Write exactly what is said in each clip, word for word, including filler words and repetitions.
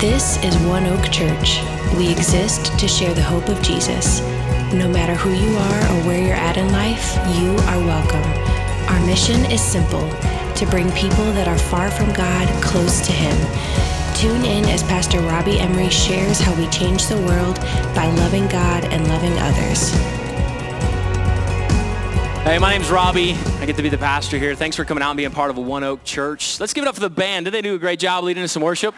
This is One Oak Church. We exist to share the hope of Jesus. No matter who you are or where you're at in life, you are welcome. Our mission is simple, to bring people that are far from God close to Him. Tune in as Pastor Robbie Emery shares how we change the world by loving God and loving others. Hey, my name's Robbie. I get to be the pastor here. Thanks for coming out and being part of One Oak Church. Let's give it up for the band. Did they do a great job leading us some worship?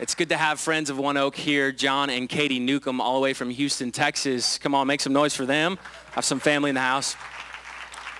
It's good to have friends of One Oak here, John and Katie Newcomb, all the way from Houston, Texas. Come on, make some noise for them. I have some family in the house.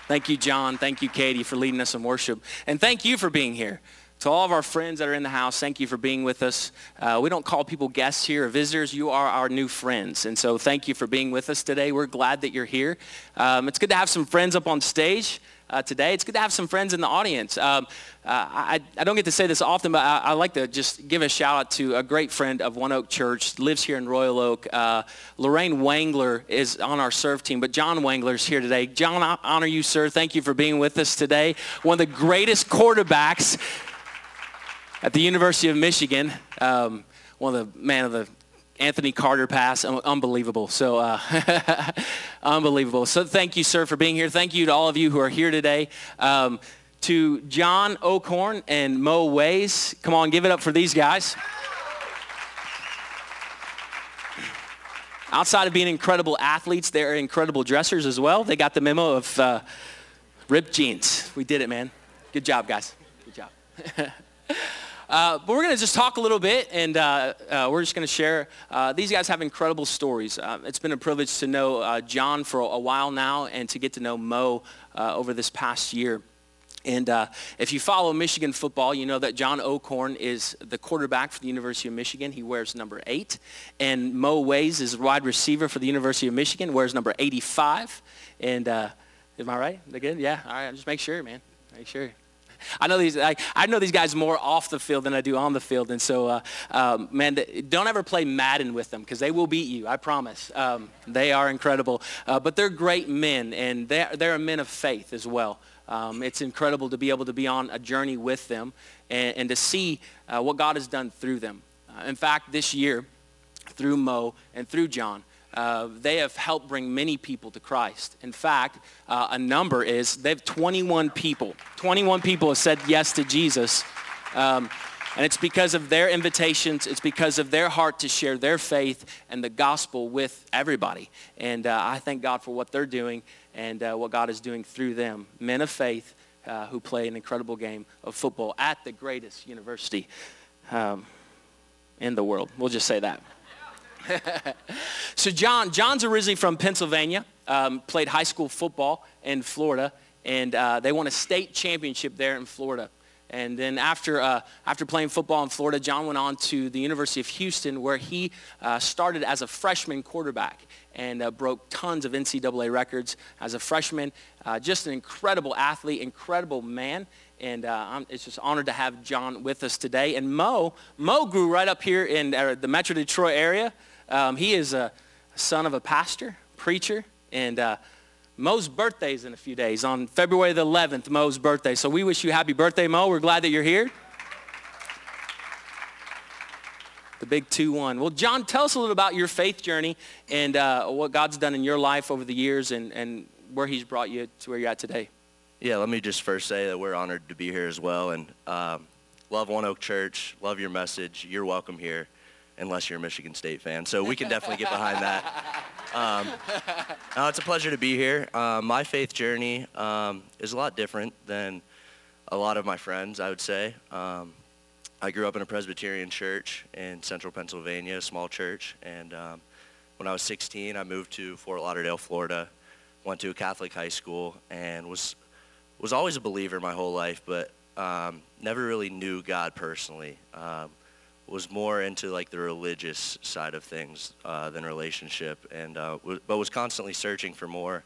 Thank you, John. Thank you, Katie, for leading us in worship. And thank you for being here. To all of our friends that are in the house, thank you for being with us. Uh, we don't call people guests here or visitors. You are our new friends. And so thank you for being with us today. We're glad that you're here. Um, it's good to have some friends up on stage uh, today. It's good to have some friends in the audience. Um, uh, I, I don't get to say this often, but I, I like to just give a shout out to a great friend of One Oak Church, lives here in Royal Oak. Uh, Lorraine Wangler is on our serve team, but John Wangler's here today. John, I honor you, sir. Thank you for being with us today. One of the greatest quarterbacks at the University of Michigan, um, one of the, man, of the Anthony Carter pass, un- unbelievable. So, uh, unbelievable. So thank you, sir, for being here. Thank you to all of you who are here today. Um, to John O'Korn and Mo Ways, come on, give it up for these guys. Outside of being incredible athletes, they're incredible dressers as well. They got the memo of uh, ripped jeans. We did it, man. Good job, guys. Good job. Uh, but we're going to just talk a little bit, and uh, uh, we're just going to share. Uh, these guys have incredible stories. Uh, it's been a privilege to know uh, John for a while now and to get to know Mo uh, over this past year. And uh, if you follow Michigan football, you know that John O'Korn is the quarterback for the University of Michigan. He wears number eight. And Mo Ways is wide receiver for the University of Michigan, wears number eighty-five. And uh, am I right? They're good? Yeah. All right. Just make sure, man. Make sure. I know these I, I know these guys more off the field than I do on the field. And so, uh, um, man, don't ever play Madden with them because they will beat you, I promise. Um, they are incredible. Uh, but they're great men, and they're, they're men of faith as well. Um, it's incredible to be able to be on a journey with them and, and to see uh, what God has done through them. Uh, in fact, this year, through Mo and through John, Uh, they have helped bring many people to Christ. In fact, uh, a number is, they have twenty-one people. twenty-one people have said yes to Jesus. Um, and it's because of their invitations. It's because of their heart to share their faith and the gospel with everybody. And uh, I thank God for what they're doing and uh, what God is doing through them. Men of faith uh, who play an incredible game of football at the greatest university um, in the world. We'll just say that. So John, John's originally from Pennsylvania, um, played high school football in Florida, and uh, they won a state championship there in Florida. And then after uh, after playing football in Florida, John went on to the University of Houston, where he uh, started as a freshman quarterback and uh, broke tons of N C double A records as a freshman. Uh, just an incredible athlete, incredible man. And uh, I'm, it's just honored to have John with us today. And Mo, Mo grew right up here in uh, the Metro Detroit area. Um, he is a son of a pastor, preacher, and uh, Mo's birthday is in a few days, on February the eleventh, Mo's birthday. So we wish you happy birthday, Mo. We're glad that you're here. The big two one. Well, John, tell us a little about your faith journey and uh, what God's done in your life over the years and, and where he's brought you to where you're at today. Yeah, let me just first say that we're honored to be here as well. And um, love One Oak Church. Love your message. You're welcome here, unless you're a Michigan State fan. So we can definitely get behind that. Um, no, it's a pleasure to be here. Uh, my faith journey um, is a lot different than a lot of my friends, I would say. Um, I grew up in a Presbyterian church in central Pennsylvania, a small church. And um, when I was sixteen, I moved to Fort Lauderdale, Florida, went to a Catholic high school, and was was always a believer my whole life, but um, never really knew God personally. Um, was more into like the religious side of things uh, than relationship, and uh, w- but was constantly searching for more.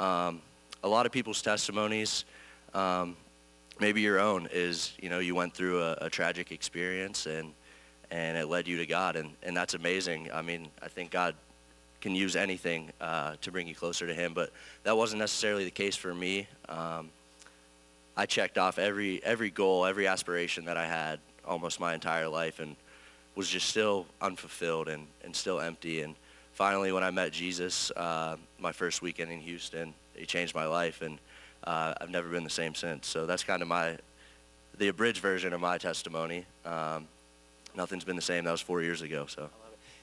Um, a lot of people's testimonies, um, maybe your own, is you know you went through a, a tragic experience and and it led you to God, and, and that's amazing. I mean, I think God can use anything uh, to bring you closer to Him, but that wasn't necessarily the case for me. Um, I checked off every every goal, every aspiration that I had almost my entire life, and was just still unfulfilled and, and still empty. And finally, when I met Jesus, uh, my first weekend in Houston, it changed my life, and uh, I've never been the same since. So that's kind of my, the abridged version of my testimony. Um, nothing's been the same. That was four years ago, so.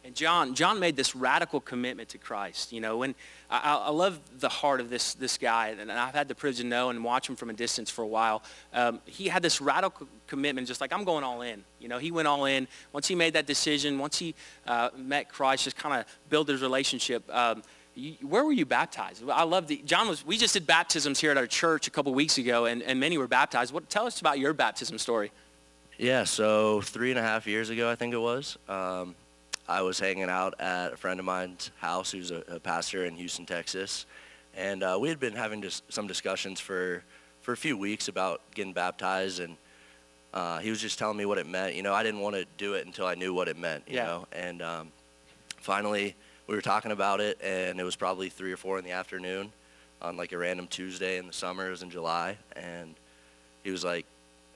And John, John made this radical commitment to Christ, you know, and I, I love the heart of this this guy, and I've had the privilege to know and watch him from a distance for a while. Um, he had this radical commitment, just like, I'm going all in, you know, he went all in. Once he made that decision, once he uh, met Christ, just kind of build his relationship. Um, you, where were you baptized? I love the, John was, we just did baptisms here at our church a couple weeks ago, and, and many were baptized. What, tell us about your baptism story. Yeah, so three and a half years ago, I think it was. Um, I was hanging out at a friend of mine's house who's a, a pastor in Houston, Texas, and uh, we had been having dis- some discussions for, for a few weeks about getting baptized, and uh, he was just telling me what it meant. You know, I didn't want to do it until I knew what it meant, you yeah. know, and um, finally we were talking about it, and it was probably three or four in the afternoon on like a random Tuesday in the summer. It was in July, and he was like,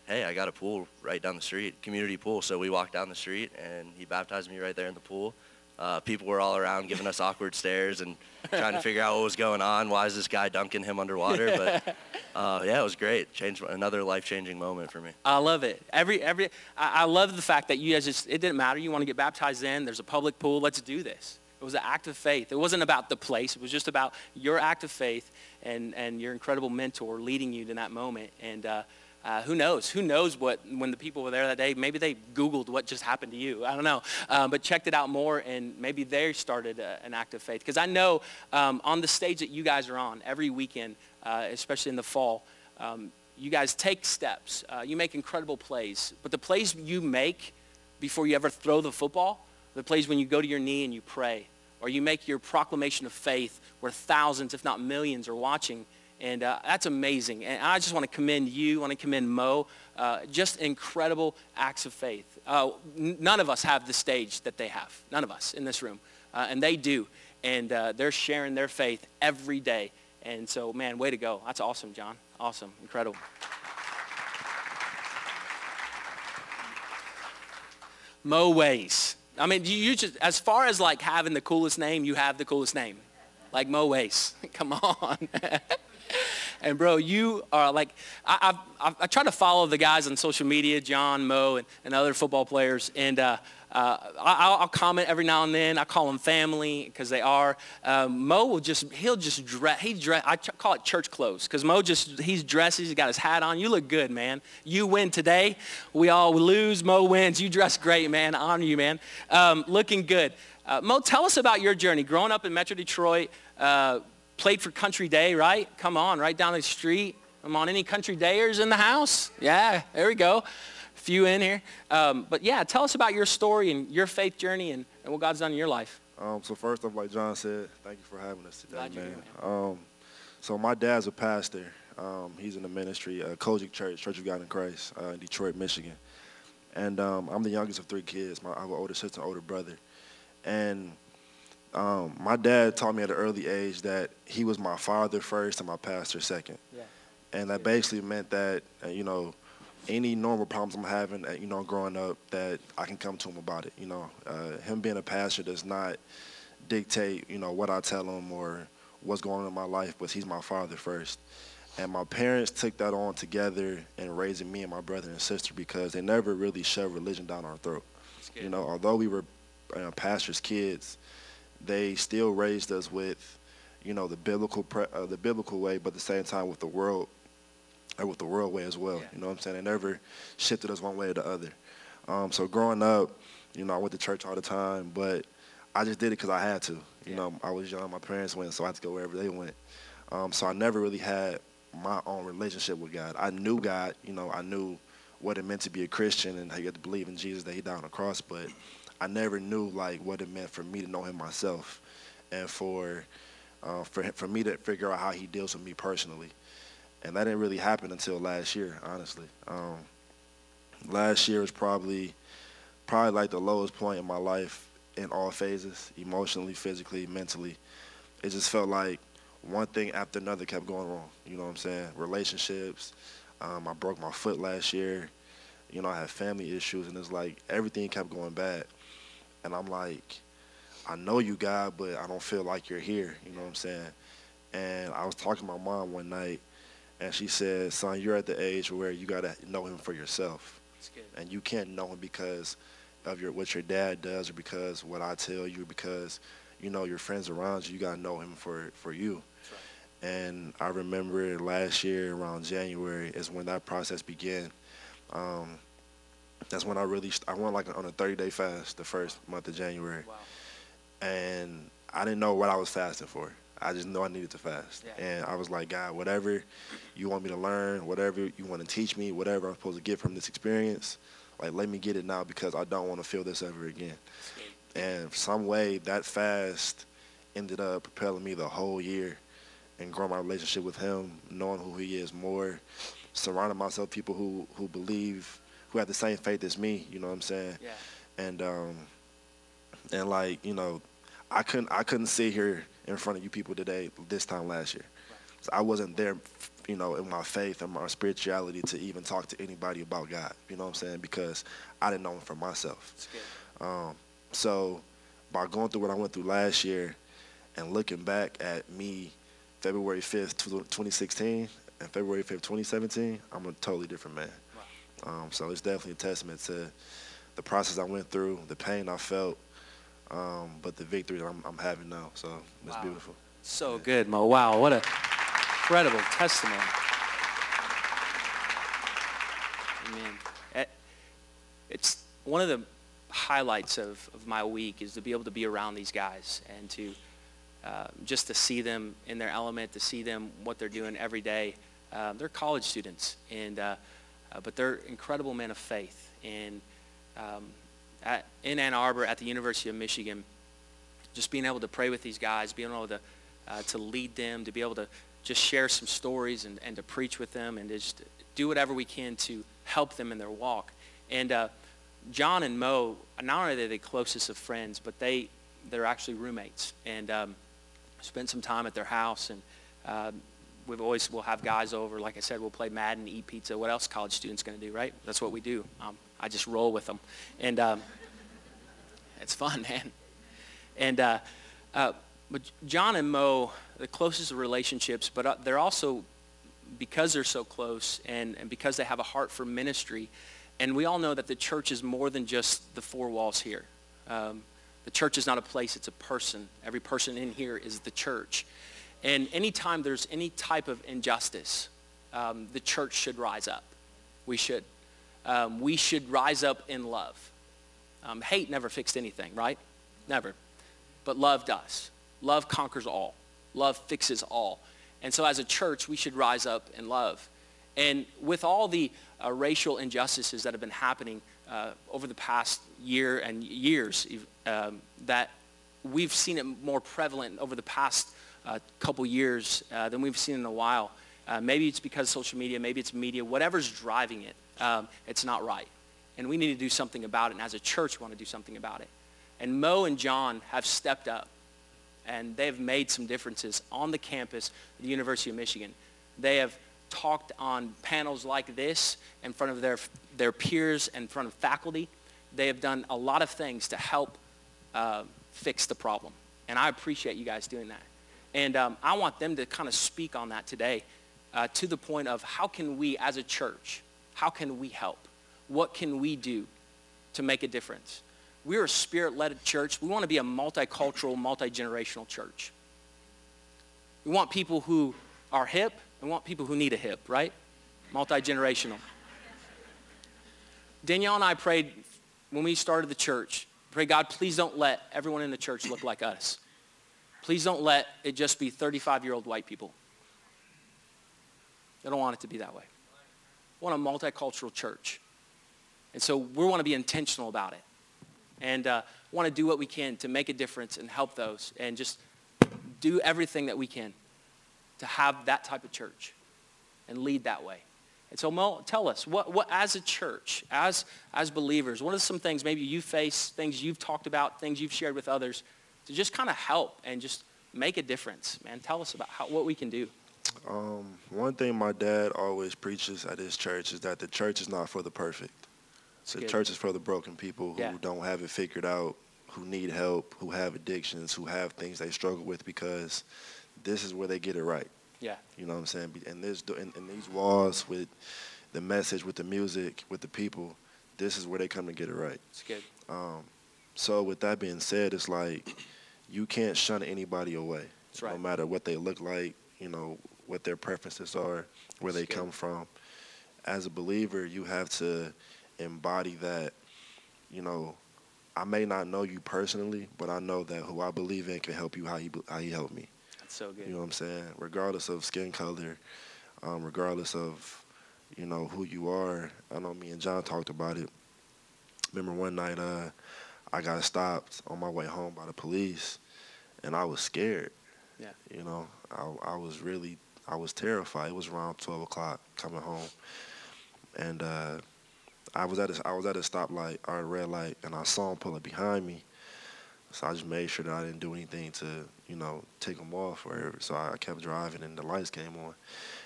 hey, I got a pool right down the street, community pool. So we walked down the street, and he baptized me right there in the pool. Uh, people were all around giving us awkward stares and trying to figure out what was going on. Why is this guy dunking him underwater? But uh, yeah, it was great. Changed another life-changing moment for me. I love it. Every every, I, I love the fact that you guys just, it didn't matter. You want to get baptized in. There's a public pool. Let's do this. It was an act of faith. It wasn't about the place. It was just about your act of faith and and your incredible mentor leading you to that moment. And uh, Uh, who knows? Who knows what, when the people were there that day, maybe they Googled what just happened to you. I don't know. Uh, but checked it out more, and maybe they started a, an act of faith. Because I know um, on the stage that you guys are on every weekend, uh, especially in the fall, um, you guys take steps. Uh, you make incredible plays. But the plays you make before you ever throw the football, the plays when you go to your knee and you pray, or you make your proclamation of faith where thousands, if not millions, are watching. And uh, that's amazing. And I just want to commend you, want to commend Mo. Uh, just incredible acts of faith. Uh, n- none of us have the stage that they have. None of us in this room. Uh, and they do. And uh, they're sharing their faith every day. And so, man, way to go. That's awesome, John. Awesome. Incredible. Mo Ways. I mean, you just, as far as like having the coolest name, you have the coolest name. Like Mo Ways. Come on. And bro, you are like, I, I I try to follow the guys on social media, John, Mo, and, and other football players. And uh, uh, I, I'll comment every now and then. I call them family because they are. Um, Mo will just, he'll just dress, he dress, I ch- call it church clothes because Mo just, he's dressed, he's got his hat on. You look good, man. You win today. We all lose. Mo wins. You dress great, man. I honor you, man. Um, looking good. Uh, Mo, tell us about your journey. Growing up in Metro Detroit, uh, played for Country Day, right? Come on, right down the street. Come on, any Country Dayers in the house? Yeah, there we go. A few in here. Um, but yeah, tell us about your story and your faith journey and, and what God's done in your life. Um, so first off, like John said, thank you for having us today, man. Here, man. Um, so my dad's a pastor. Um, he's in the ministry, uh, Kojic Church, Church of God in Christ, uh, in Detroit, Michigan. And um, I'm the youngest of three kids. My, I have an older sister, older brother. And Um, my dad taught me at an early age that he was my father first and my pastor second. Yeah. And that basically meant that, uh, you know, any normal problems I'm having, uh, you know, growing up, that I can come to him about it, you know. Uh, him being a pastor does not dictate, you know, what I tell him or what's going on in my life, but he's my father first. And my parents took that on together in raising me and my brother and sister because they never really shoved religion down our throat. You know, although we were uh, pastors' kids, they still raised us with, you know, the biblical pre- uh, the biblical way, but at the same time with the world, or with the world way as well. Yeah. You know what I'm saying? They never shifted us one way or the other. Um, so growing up, you know, I went to church all the time, but I just did it because I had to. You yeah. know, I was young. My parents went, so I had to go wherever they went. Um, so I never really had my own relationship with God. I knew God. You know, I knew what it meant to be a Christian and how you had to believe in Jesus, that he died on the cross, but I never knew like what it meant for me to know him myself, and for uh, for him, for me to figure out how he deals with me personally, and that didn't really happen until last year, honestly. Um, last year was probably probably like the lowest point in my life in all phases, emotionally, physically, mentally. It just felt like one thing after another kept going wrong. You know what I'm saying? Relationships, Um, I broke my foot last year. You know, I had family issues, and it's like everything kept going bad. And I'm like, I know you, God, but I don't feel like you're here. You know what I'm saying? And I was talking to my mom one night, and she said, son, you're at the age where you got to know him for yourself. That's good. And you can't know him because of your what your dad does or because what I tell you, because, you know, your friends around you, you got to know him for, for you. That's right. And I remember last year around January is when that process began. Um, that's when I really – I went like on a thirty-day fast the first month of January. Wow. And I didn't know what I was fasting for. I just knew I needed to fast. Yeah. And I was like, God, whatever you want me to learn, whatever you want to teach me, whatever I'm supposed to get from this experience, like, let me get it now because I don't want to feel this ever again. And some way that fast ended up propelling me the whole year and growing my relationship with him, knowing who he is more, surrounding myself with people who, who believe, who have the same faith as me, you know what I'm saying? Yeah. And, um, and like, you know, I couldn't I couldn't sit here in front of you people today this time last year. Right. So I wasn't there, you know, in my faith and my spirituality to even talk to anybody about God, you know what I'm saying? Because I didn't know him for myself. That's good. Um, so by going through what I went through last year and looking back at me February fifth, twenty sixteen and February fifth, twenty seventeen, I'm a totally different man. Wow. Um, so it's definitely a testament to the process I went through, the pain I felt, Um, but the victory that I'm, I'm having now, so it's wow. beautiful. So yeah. good, Mo. Wow, what an incredible testimony. Amen. It's one of the highlights of, of my week is to be able to be around these guys and to uh, just to see them in their element, to see them, what they're doing every day. Uh, they're college students, and uh, uh, but they're incredible men of faith. And um, At, in Ann Arbor at the University of Michigan, just being able to pray with these guys, being able to uh, to lead them, to be able to just share some stories and, and to preach with them and to just do whatever we can to help them in their walk. And uh, John and Mo, not only are they the closest of friends, but they, they're actually roommates. And um, spent some time at their house. And uh, we've always, we'll have guys over. Like I said, we'll play Madden, eat pizza. What else college students going to do, right? That's what we do. Um, I just roll with them, and um, it's fun, man. And uh, uh, but John and Mo, the closest of relationships, but they're also, because they're so close and, and because they have a heart for ministry, and we all know that the church is more than just the four walls here. Um, the church is not a place, it's a person. Every person in here is the church. And anytime there's any type of injustice, um, the church should rise up. We should. Um, we should rise up in love. Um, hate never fixed anything, right? Never. But love does. Love conquers all. Love fixes all. And so as a church, we should rise up in love. And with all the uh, racial injustices that have been happening uh, over the past year and years, um, that we've seen it more prevalent over the past uh, couple years uh, than we've seen in a while. Uh, maybe it's because of social media, maybe it's media, whatever's driving it. Um, it's not right. And we need to do something about it. And as a church, we want to do something about it. And Mo and John have stepped up. And they've made some differences on the campus of the University of Michigan. They have talked on panels like this in front of their, their peers, in front of faculty. They have done a lot of things to help uh, fix the problem. And I appreciate you guys doing that. And um, I want them to kind of speak on that today uh, to the point of how can we as a church, how can we help? What can we do to make a difference? We're a spirit-led church. We want to be a multicultural, multi-generational church. We want people who are hip, and we want people who need a hip, right? Multi-generational. Danielle and I prayed when we started the church, pray, God, please don't let everyone in the church look like us. Please don't let it just be thirty-five-year-old white people. I don't want it to be that way. We want a multicultural church. And so we want to be intentional about it and uh, want to do what we can to make a difference and help those and just do everything that we can to have that type of church and lead that way. And so Mo, tell us, what, what as a church, as, as believers, what are some things maybe you face, things you've talked about, things you've shared with others to just kind of help and just make a difference, man? Tell us about how, what we can do. Um, one thing my dad always preaches at his church is that the church is not for the perfect. That's the good. Church is for the broken people who yeah. don't have it figured out, who need help, who have addictions, who have things they struggle with, because this is where they get it right. Yeah. You know what I'm saying? And, this, and, and these walls with the message, with the music, with the people, this is where they come to get it right. That's good. Um, so with that being said, it's like you can't shun anybody away. That's right. No matter what they look like, you know, what their preferences are, where they come from. As a believer, you have to embody that, you know, I may not know you personally, but I know that who I believe in can help you how he, how he helped me. That's so good. You know what I'm saying? Regardless of skin color, um, regardless of, you know, who you are. I know me and John talked about it. Remember one night uh, I got stopped on my way home by the police, and I was scared. Yeah. You know, I, I was really – I was terrified. It was around twelve o'clock coming home, and uh, I was at a, I was at a stoplight, or a red light, and I saw him pull up behind me. So I just made sure that I didn't do anything to, you know, take him off or whatever. So I kept driving, and the lights came on.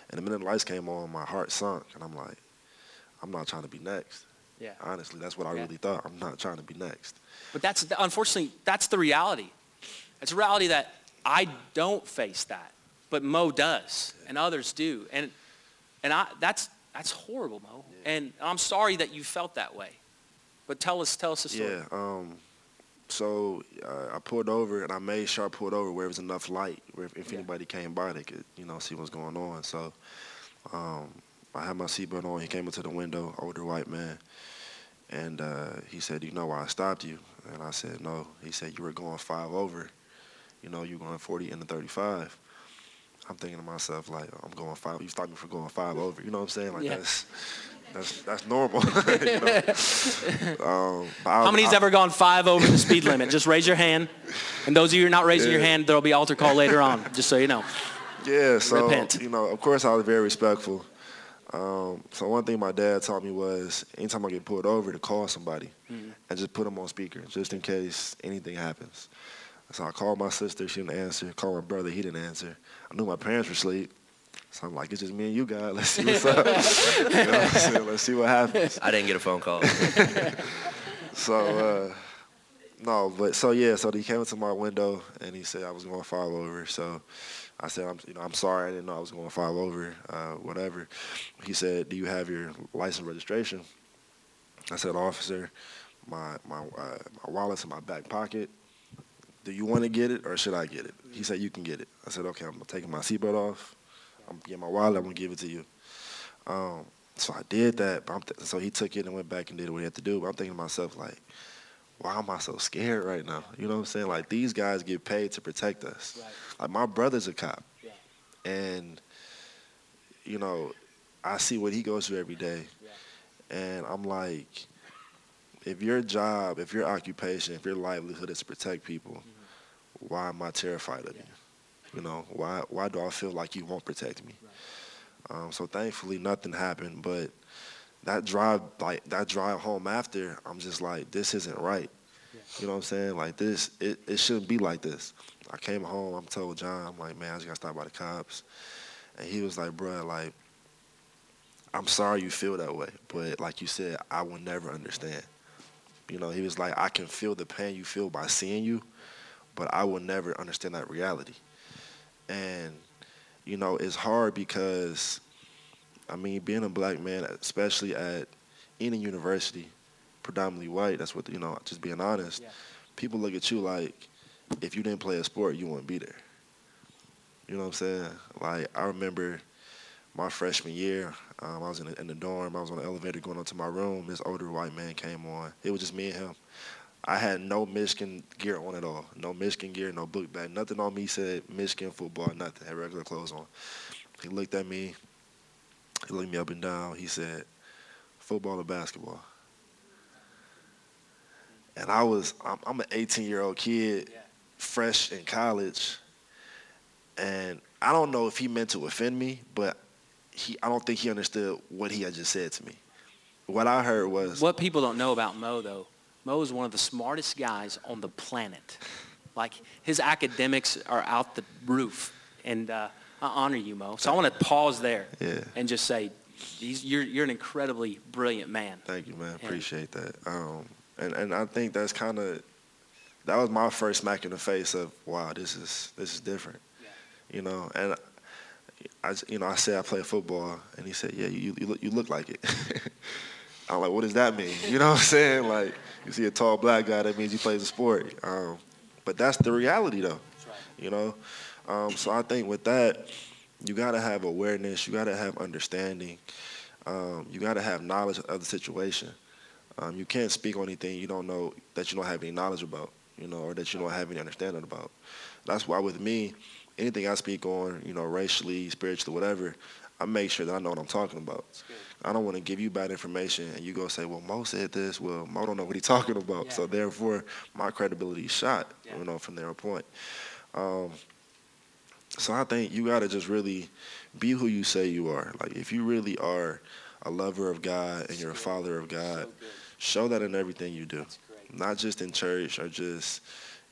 And the minute the lights came on, my heart sunk, and I'm like, I'm not trying to be next. Yeah. Honestly, that's what I yeah. really thought. I'm not trying to be next. But that's unfortunately that's the reality. It's a reality that I don't face that. But Mo does, and others do, and and I that's that's horrible, Mo. Yeah. And I'm sorry that you felt that way. But tell us, tell us the story. Yeah. Um. So uh, I pulled over, and I made sure I pulled over where there was enough light, where if, if yeah. anybody came by, they could, you know, see what's going on. So um, I had my seatbelt on. He came up to the window, older white man, and uh, he said, "You know why I stopped you?" And I said, "No." He said, "You were going five over. You know, you were going forty into thirty-five." I'm thinking to myself, like, I'm going five. You stopped me for going five over. You know what I'm saying? Like, yeah. that's that's that's normal. You know? um, How many's I, ever gone five over the speed limit? Just raise your hand. And those of you who are not raising yeah. your hand, there will be altar call later on, just so you know. Yeah, so, Repent. you know, of course I was very respectful. Um, so one thing my dad taught me was anytime I get pulled over, to call somebody mm-hmm. and just put them on speaker just in case anything happens. So I called my sister. She didn't answer. Called my brother. He didn't answer. I knew my parents were asleep, so I'm like, it's just me and you guys. Let's see what's up. You know what I'm saying? Let's see what happens. I didn't get a phone call. so, uh, no, but so, yeah, so he came into my window, and he said I was going five over. So I said, I'm, you know, I'm sorry. I didn't know I was going five over, uh, whatever. He said, do you have your license registration? I said, officer, my, my, uh, my wallet's in my back pocket. Do you want to get it or should I get it? He said, you can get it. I said, okay, I'm taking my seatbelt off. I'm getting my wallet. I'm going to give it to you. Um, so I did that. But I'm th- so he took it and went back and did what he had to do. But I'm thinking to myself, like, why am I so scared right now? You know what I'm saying? Like, these guys get paid to protect us. Right. Like, my brother's a cop. Yeah. And, you know, I see what he goes through every day. Yeah. And I'm like, if your job, if your occupation, if your livelihood is to protect people, mm-hmm. why am I terrified of yeah. you? You know, why why do I feel like you won't protect me? Right. Um, so thankfully nothing happened, but that drive like that drive home after, I'm just like, this isn't right. Yeah. You know what I'm saying? Like this, it, it shouldn't be like this. I came home, I'm told John, I'm like, man, I just got stopped by the cops. And he was like, bruh, like, I'm sorry you feel that way, but like you said, I will never understand. You know, he was like, I can feel the pain you feel by seeing you, but I will never understand that reality. And, you know, it's hard because, I mean, being a black man, especially at any university, predominantly white, that's what, you know, just being honest, yeah. people look at you like, if you didn't play a sport, you wouldn't be there. You know what I'm saying? Like, I remember my freshman year, um, I was in the, in the dorm. I was on the elevator going up to my room. This older white man came on. It was just me and him. I had no Michigan gear on at all. No Michigan gear, no book bag, nothing on me said Michigan football, nothing. Had regular clothes on. He looked at me. He looked me up and down. He said, football or basketball? And I was, I'm, I'm an eighteen-year-old kid, yeah. fresh in college. And I don't know if he meant to offend me, but he I don't think he understood what he had just said to me. What I heard was... What people don't know about Mo, though, Mo is one of the smartest guys on the planet. Like, his academics are out the roof. And uh, I honor you, Mo. So I want to pause there yeah. and just say, you're you're an incredibly brilliant man. Thank you, man. Appreciate yeah. that. Um, and and I think that's kind of that was my first smack in the face of wow, this is this is different, yeah. you know. And I, you know, I said I play football, and he said, yeah, you you look, you look like it. I'm like, what does that mean? You know what I'm saying? Like, you see a tall black guy, that means he plays a sport. Um, but that's the reality, though. That's right. You know. Um, so I think with that, you got to have awareness. You got to have understanding. Um, you got to have knowledge of the situation. Um, you can't speak on anything you don't know that you don't have any knowledge about, you know, or that you don't have any understanding about. That's why with me, anything I speak on, you know, racially, spiritually, whatever, I make sure that I know what I'm talking about. I don't want to give you bad information and you go say, well, Mo said this. Well, Mo don't know what he's talking about. Yeah. So therefore, my credibility is shot, yeah. you know, from their point. Um, So I think you got to just really be who you say you are. Like, if you really are a lover of God and you're a father of God, show that in everything you do. Not just in church or just,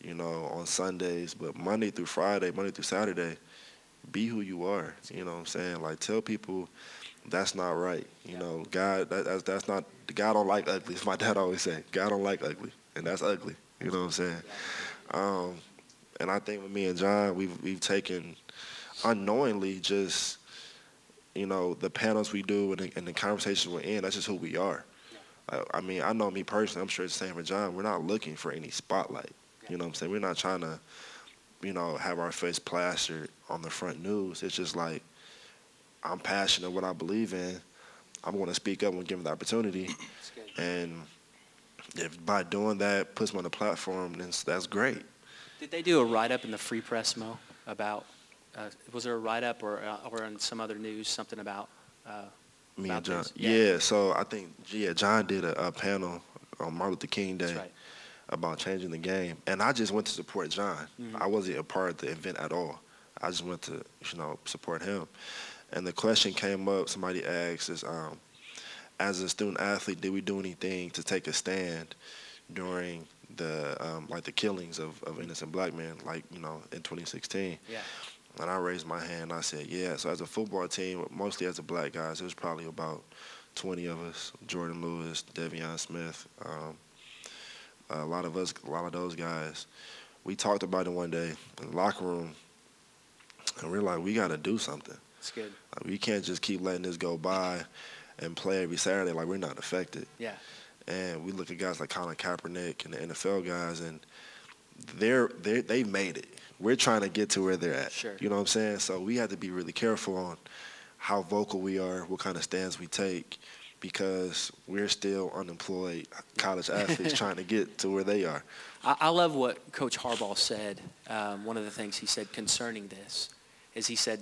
you know, on Sundays, but Monday through Friday, Monday through Saturday, be who you are. You know what I'm saying? Like, tell people that's not right. You know, God, that, that's, that's not, God don't like ugly. It's my dad always say, God don't like ugly, and that's ugly. You know what I'm saying? Um, And I think with me and John, we've we've taken unknowingly just, you know, the panels we do and the, and the conversations we're in, that's just who we are. Yeah. I, I mean, I know me personally, I'm sure it's the same for John, we're not looking for any spotlight. Yeah. You know what I'm saying? We're not trying to, you know, have our face plastered on the front news. It's just like, I'm passionate what I believe in. I'm going to speak up when given the opportunity. And if by doing that puts me on the platform, then that's great. Did they do a write-up in the Free Press, Mo, about, uh, was there a write-up or uh, or in some other news, something about uh, me about and John? Yeah. yeah, so I think, yeah, John did a, a panel on Martin Luther King Day right. about changing the game. And I just went to support John. Mm-hmm. I wasn't a part of the event at all. I just went to, you know, support him. And the question came up, somebody asked, is, um, as a student athlete, did we do anything to take a stand during the um, like the killings of, of innocent black men, like, you know, in twenty sixteen. Yeah. And I raised my hand and I said, yeah. So as a football team, mostly as a black guys, there was probably about twenty of us, Jordan Lewis, De'Veon Smith, um, a lot of us, a lot of those guys. We talked about it one day in the locker room and we we're like, we got to do something. That's good. Like, we can't just keep letting this go by and play every Saturday like we're not affected. Yeah. And we look at guys like Colin Kaepernick and the N F L guys, and they're, they're, they've made it. We're trying to get to where they're at. Sure. You know what I'm saying? So we have to be really careful on how vocal we are, what kind of stands we take, because we're still unemployed college athletes trying to get to where they are. I, I love what Coach Harbaugh said. Um, one of the things he said concerning this is he said,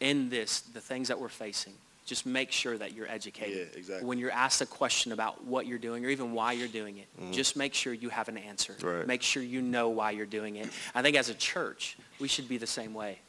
in this, the things that we're facing, just make sure that you're educated. Yeah, exactly. When you're asked a question about what you're doing or even why you're doing it, mm-hmm. just make sure you have an answer. Right. Make sure you know why you're doing it. I think as a church, we should be the same way.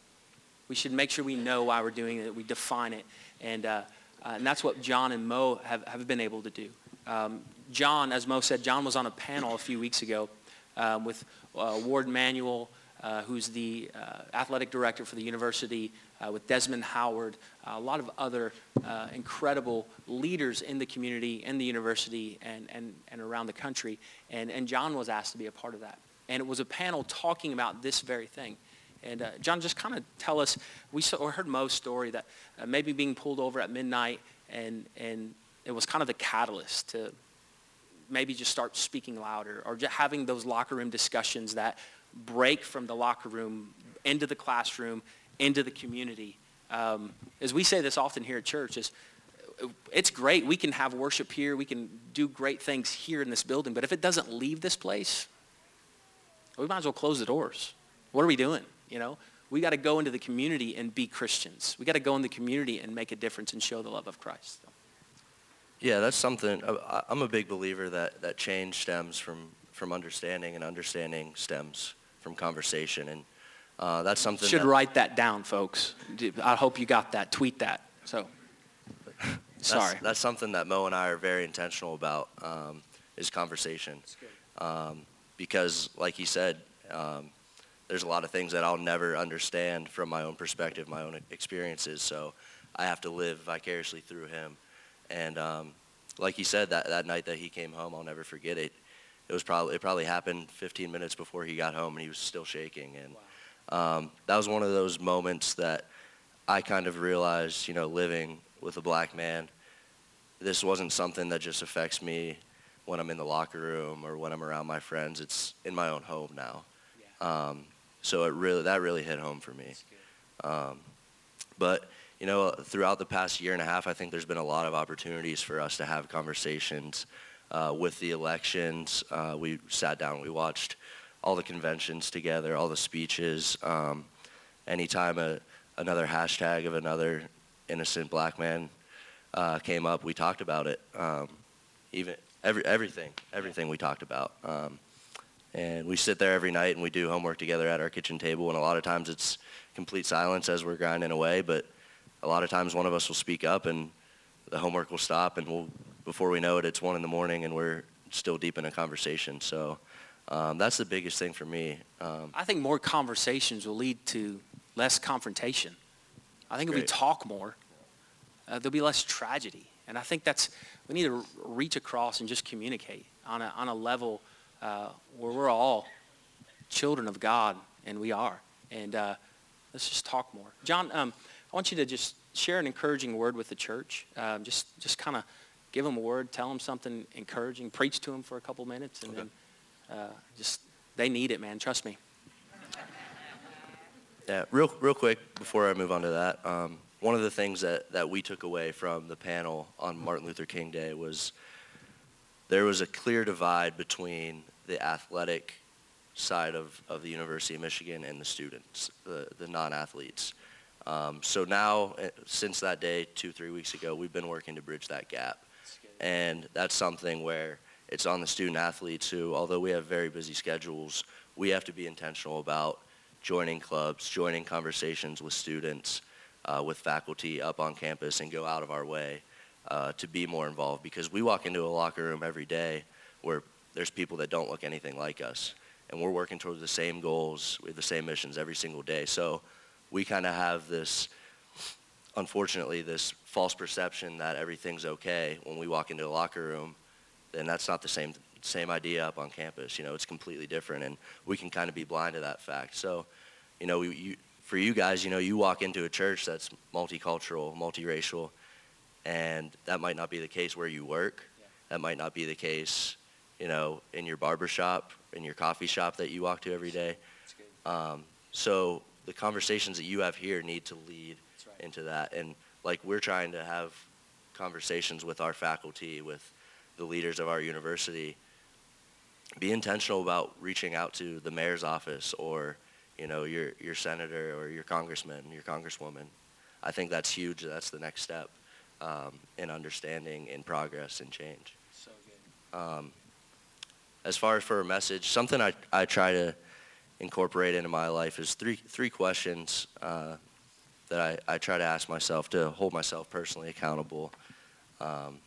We should make sure we know why we're doing it, we define it. And, uh, uh, and that's what John and Mo have, have been able to do. Um, John, as Mo said, John was on a panel a few weeks ago uh, with uh, Ward Manuel, Uh, who's the uh, athletic director for the university, uh, with Desmond Howard, uh, a lot of other uh, incredible leaders in the community, in the university, and, and, and around the country. And, and John was asked to be a part of that. And it was a panel talking about this very thing. And uh, John, just kind of tell us, we saw, or heard Mo's story that uh, maybe being pulled over at midnight, and, and it was kind of the catalyst to maybe just start speaking louder, or just having those locker room discussions that break from the locker room into the classroom, into the community. Um, as we say this often here at church, is it's great. We can have worship here. We can do great things here in this building. But if it doesn't leave this place, we might as well close the doors. What are we doing? You know, we got to go into the community and be Christians. We got to go in the community and make a difference and show the love of Christ. Yeah, that's something. I'm a big believer that, that change stems from, from understanding, and understanding stems from conversation, and uh, that's something. Should that write that down, folks. I hope you got that. Tweet that. So, that's, sorry. That's something that Mo and I are very intentional about, um, is conversation, um, because, like he said, um, there's a lot of things that I'll never understand from my own perspective, my own experiences. So I have to live vicariously through him. And um, like he said, that, that night that he came home, I'll never forget it. It was probably, it probably happened fifteen minutes before he got home, and he was still shaking. And wow. um, that was one of those moments that I kind of realized, you know, living with a black man, this wasn't something that just affects me when I'm in the locker room or when I'm around my friends. It's in my own home now. Yeah. Um, so it really, that really hit home for me. Um, but, you know, throughout the past year and a half, I think there's been a lot of opportunities for us to have conversations uh, with the elections. Uh, we sat down, we watched all the conventions together, all the speeches. Um, anytime a, another hashtag of another innocent black man uh, came up, we talked about it. Um, even every everything, everything we talked about. Um, and we sit there every night and we do homework together at our kitchen table. And a lot of times it's complete silence as we're grinding away. But a lot of times one of us will speak up and the homework will stop. And we'll, before we know it, it's one in the morning and we're still deep in a conversation. So um, that's the biggest thing for me. Um, I think more conversations will lead to less confrontation. I think if we talk more, uh, there'll be less tragedy. And I think that's, we need to reach across and just communicate on a, on a level uh, where we're all children of God, and we are. And uh, let's just talk more. John, um, I want you to just share an encouraging word with the church. Um, just just kind of give them a word, tell them something encouraging, preach to them for a couple minutes, and okay. then uh, just, they need it, man, trust me. Yeah, real real quick before I move on to that, um, one of the things that, that we took away from the panel on Martin Luther King Day was there was a clear divide between the athletic side of, of the University of Michigan and the students, the, the non-athletes. Um, so now, since that day, two, three weeks ago, we've been working to bridge that gap. And that's something where it's on the student athletes who, although we have very busy schedules, we have to be intentional about joining clubs, joining conversations with students, uh, with faculty up on campus, and go out of our way uh, to be more involved, because we walk into a locker room every day where there's people that don't look anything like us, and we're working towards the same goals, we have the same missions every single day. So we kind of have this, unfortunately, this false perception that everything's okay when we walk into a locker room, and that's not the same same idea up on campus. You know, it's completely different, and we can kind of be blind to that fact. So, you know, we, you, for you guys, you know, you walk into a church that's multicultural, multiracial, and that might not be the case where you work. Yeah. That might not be the case, you know, in your barbershop, in your coffee shop that you walk to every day. That's good. Um, so the conversations that you have here need to lead That's right. into that. And, like, we're trying to have conversations with our faculty, with the leaders of our university. Be intentional about reaching out to the mayor's office, or, you know, your your senator or your congressman, your congresswoman. I think that's huge. That's the next step um, in understanding, in progress, and change. So good. Um, as far as for a message, something I, I try to incorporate into my life is three three questions uh, that I, I try to ask myself to hold myself personally accountable. Um,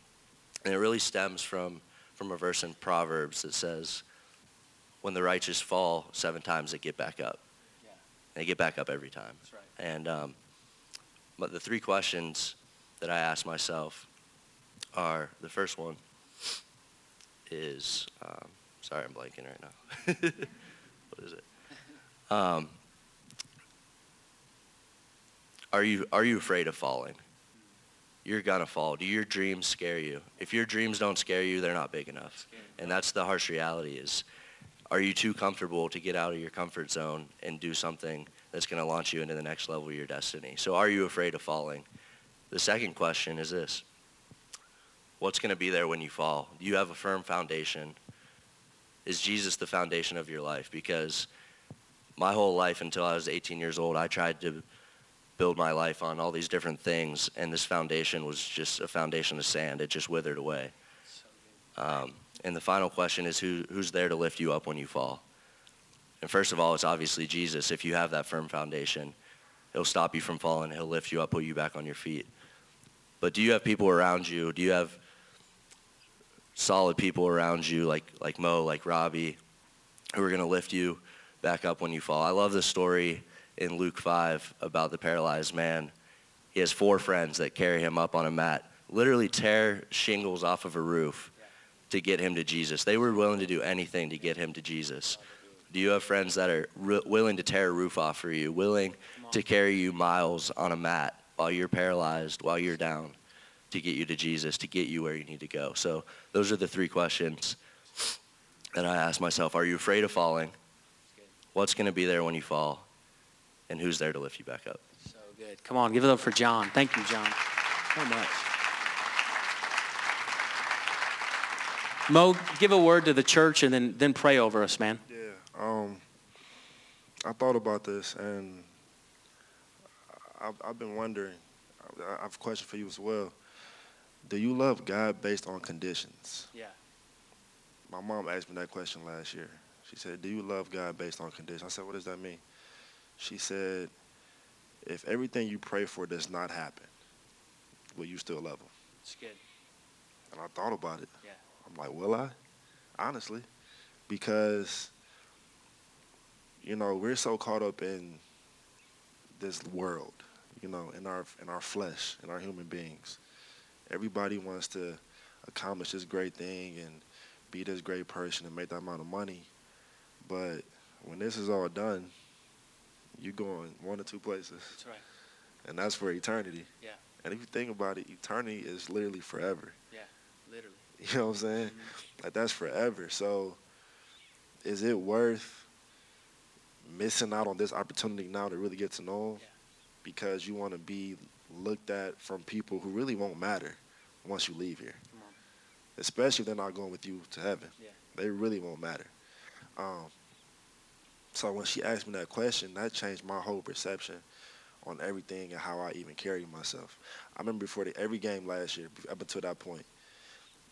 and it really stems from from a verse in Proverbs that says, when the righteous fall seven times, they get back up. Yeah. They get back up every time. That's right. And um, but the three questions that I ask myself are, the first one is, um, sorry, I'm blanking right now. What is it? Um, are you are you afraid of falling? You're gonna fall. Do your dreams scare you? If your dreams don't scare you, they're not big enough. And that's the harsh reality is, are you too comfortable to get out of your comfort zone and do something that's gonna launch you into the next level of your destiny? So are you afraid of falling? The second question is this: what's gonna be there when you fall? Do you have a firm foundation? Is Jesus the foundation of your life? Because my whole life until I was eighteen years old, I tried to build my life on all these different things, and this foundation was just a foundation of sand. It just withered away. Um, and the final question is, who who's there to lift you up when you fall? And first of all, it's obviously Jesus. If you have that firm foundation, he'll stop you from falling. He'll lift you up, put you back on your feet. But do you have people around you? Do you have solid people around you, like, like Mo, like Robbie, who are gonna lift you back up when you fall. I love the story in Luke five about the paralyzed man. He has four friends that carry him up on a mat, literally tear shingles off of a roof to get him to Jesus. They were willing to do anything to get him to Jesus. Do you have friends that are re- willing to tear a roof off for you, willing to carry you miles on a mat while you're paralyzed, while you're down, to get you to Jesus, to get you where you need to go? So those are the three questions that I ask myself. Are you afraid of falling? What's going to be there when you fall? And who's there to lift you back up? So good. Come on, give it up for John. Thank you, John, so much. Mo, give a word to the church and then then pray over us, man. Yeah, um, I thought about this, and I've, I've been wondering. I have a question for you as well. Do you love God based on conditions? Yeah. My mom asked me that question last year. She said, do you love God based on conditions? I said, what does that mean? She said, if everything you pray for does not happen, will you still love him? It's good. And I thought about it. Yeah. I'm like, will I? Honestly, because, you know, we're so caught up in this world, you know, in our in our flesh, in our human beings. Everybody wants to accomplish this great thing and be this great person and make that amount of money. But when this is all done, you're going one or two places. That's right. And that's for eternity. Yeah. And if you think about it, eternity is literally forever. Yeah, literally. You know what I'm saying? Like, that's forever. So is it worth missing out on this opportunity now to really get to know him? Yeah. Because you want to be looked at from people who really won't matter once you leave here. Come on. Especially if they're not going with you to heaven. Yeah. They really won't matter. Um, so when she asked me that question, that changed my whole perception on everything and how I even carry myself. I remember before the, every game last year, up until that point,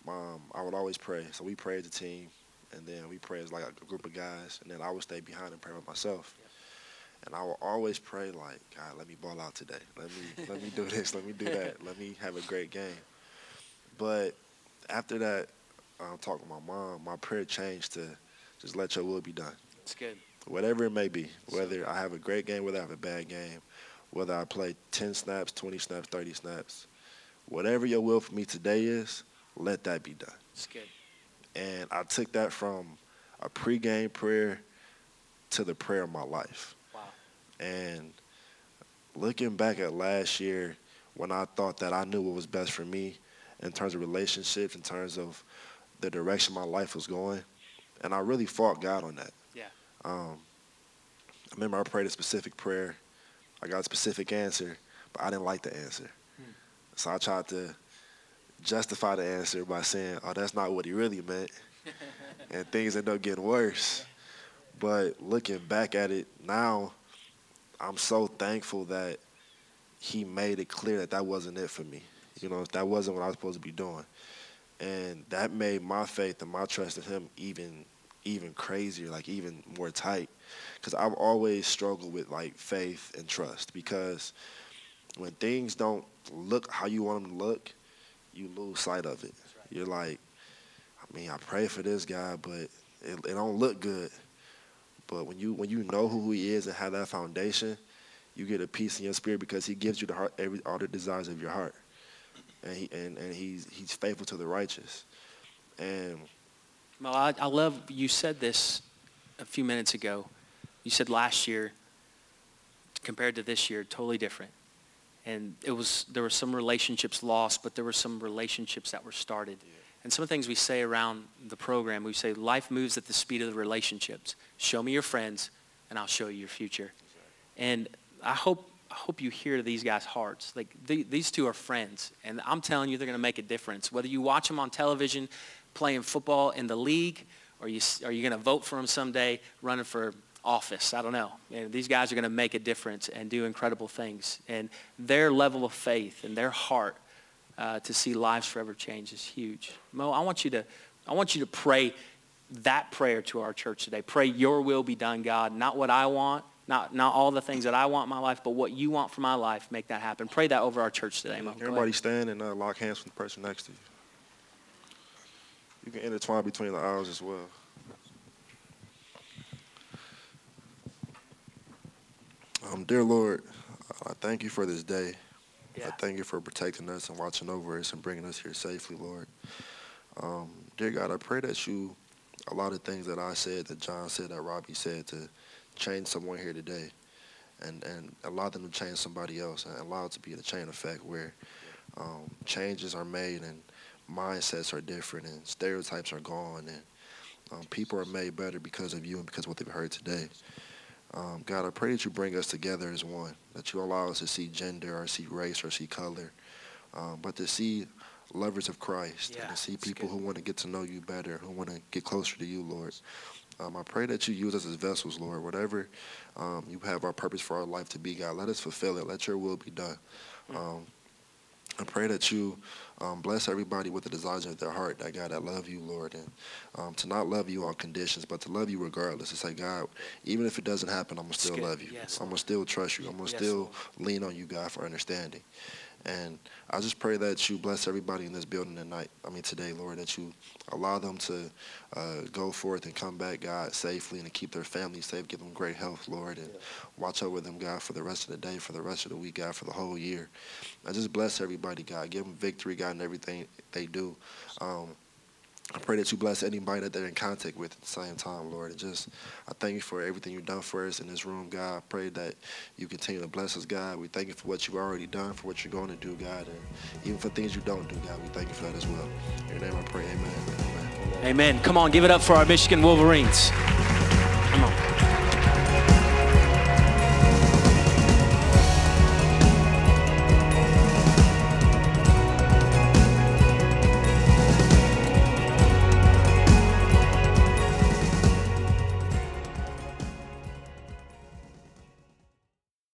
Um, I would always pray. So we pray as a team, and then we pray as like a group of guys, and then I would stay behind and pray with myself. Yep. And I would always pray like, God, let me ball out today. Let me let me do this. Let me do that. Let me have a great game. But after that, um, talking to my mom, my prayer changed to just let your will be done. That's good. Whatever it may be, whether I have a great game, whether I have a bad game, whether I play ten snaps, twenty snaps, thirty snaps, whatever your will for me today is, let that be done. That's good. And I took that from a pregame prayer to the prayer of my life. Wow. And looking back at last year, when I thought that I knew what was best for me in terms of relationships, in terms of the direction my life was going, and I really fought God on that. Yeah. Um, I remember I prayed a specific prayer. I got a specific answer, but I didn't like the answer. Hmm. So I tried to justify the answer by saying, oh, that's not what he really meant, and things end up getting worse. But looking back at it now, I'm so thankful that he made it clear that that wasn't it for me. You know, that wasn't what I was supposed to be doing. And that made my faith and my trust in him even even crazier, like even more tight, because I've always struggled with, like, faith and trust, because when things don't look how you want them to look, you lose sight of it. Right. You're like, I mean, I pray for this guy, but it, it don't look good. But when you when you know who he is and have that foundation, you get a peace in your spirit, because he gives you the heart, every all the desires of your heart, and he and, and he's he's faithful to the righteous. And well, I, I love you said this a few minutes ago. You said last year compared to this year, totally different. And it was there were some relationships lost, but there were some relationships that were started. Yeah. And some of the things we say around the program, we say life moves at the speed of the relationships. Show me your friends, and I'll show you your future. Exactly. And I hope I hope you hear these guys' hearts. Like the, these two are friends, and I'm telling you, they're going to make a difference. Whether you watch them on television, playing football in the league, or you are you going to vote for them someday, running for office, I don't know. And these guys are going to make a difference and do incredible things. And their level of faith and their heart uh, to see lives forever change is huge. Mo, I want you to, I want you to pray that prayer to our church today. Pray your will be done, God. Not what I want, not not all the things that I want in my life, but what you want for my life. Make that happen. Pray that over our church today, Mo. Everybody stand and uh, lock hands with the person next to you. You can intertwine between the aisles as well. Um, dear Lord, I thank you for this day. Yeah. I thank you for protecting us and watching over us and bringing us here safely, Lord. Um, dear God, I pray that you allow the things that I said, that John said, that Robbie said, to change someone here today and, and allow them to change somebody else and allow it to be the chain effect where um, changes are made and mindsets are different and stereotypes are gone and um, people are made better because of you and because of what they've heard today. Um, God, I pray that you bring us together as one, that you allow us to see gender or see race or see color, um, but to see lovers of Christ yeah, and to see people who want to get to know you better, who want to get closer to you, Lord. Um, I pray that you use us as vessels, Lord. Whatever um, you have our purpose for our life to be, God, let us fulfill it. Let your will be done. Um, I pray that you um, bless everybody with the desires of their heart, that God, I love you, Lord, and um, to not love you on conditions, but to love you regardless. To say, God, even if it doesn't happen, I'm going to still love you. Yes, I'm going to still trust you. I'm going to yes, still Lord. lean on you, God, for understanding. And I just pray that you bless everybody in this building tonight, I mean today, Lord, that you allow them to uh, go forth and come back, God, safely and to keep their families safe. Give them great health, Lord, and yeah. watch over them, God, for the rest of the day, for the rest of the week, God, for the whole year. I just bless everybody, God. Give them victory, God, in everything they do. Um, I pray that you bless anybody that they're in contact with at the same time, Lord. And just, I thank you for everything you've done for us in this room, God. I pray that you continue to bless us, God. We thank you for what you've already done, for what you're going to do, God. And even for things you don't do, God, we thank you for that as well. In your name I pray, amen. Amen. Amen. Come on, give it up for our Michigan Wolverines. Come on.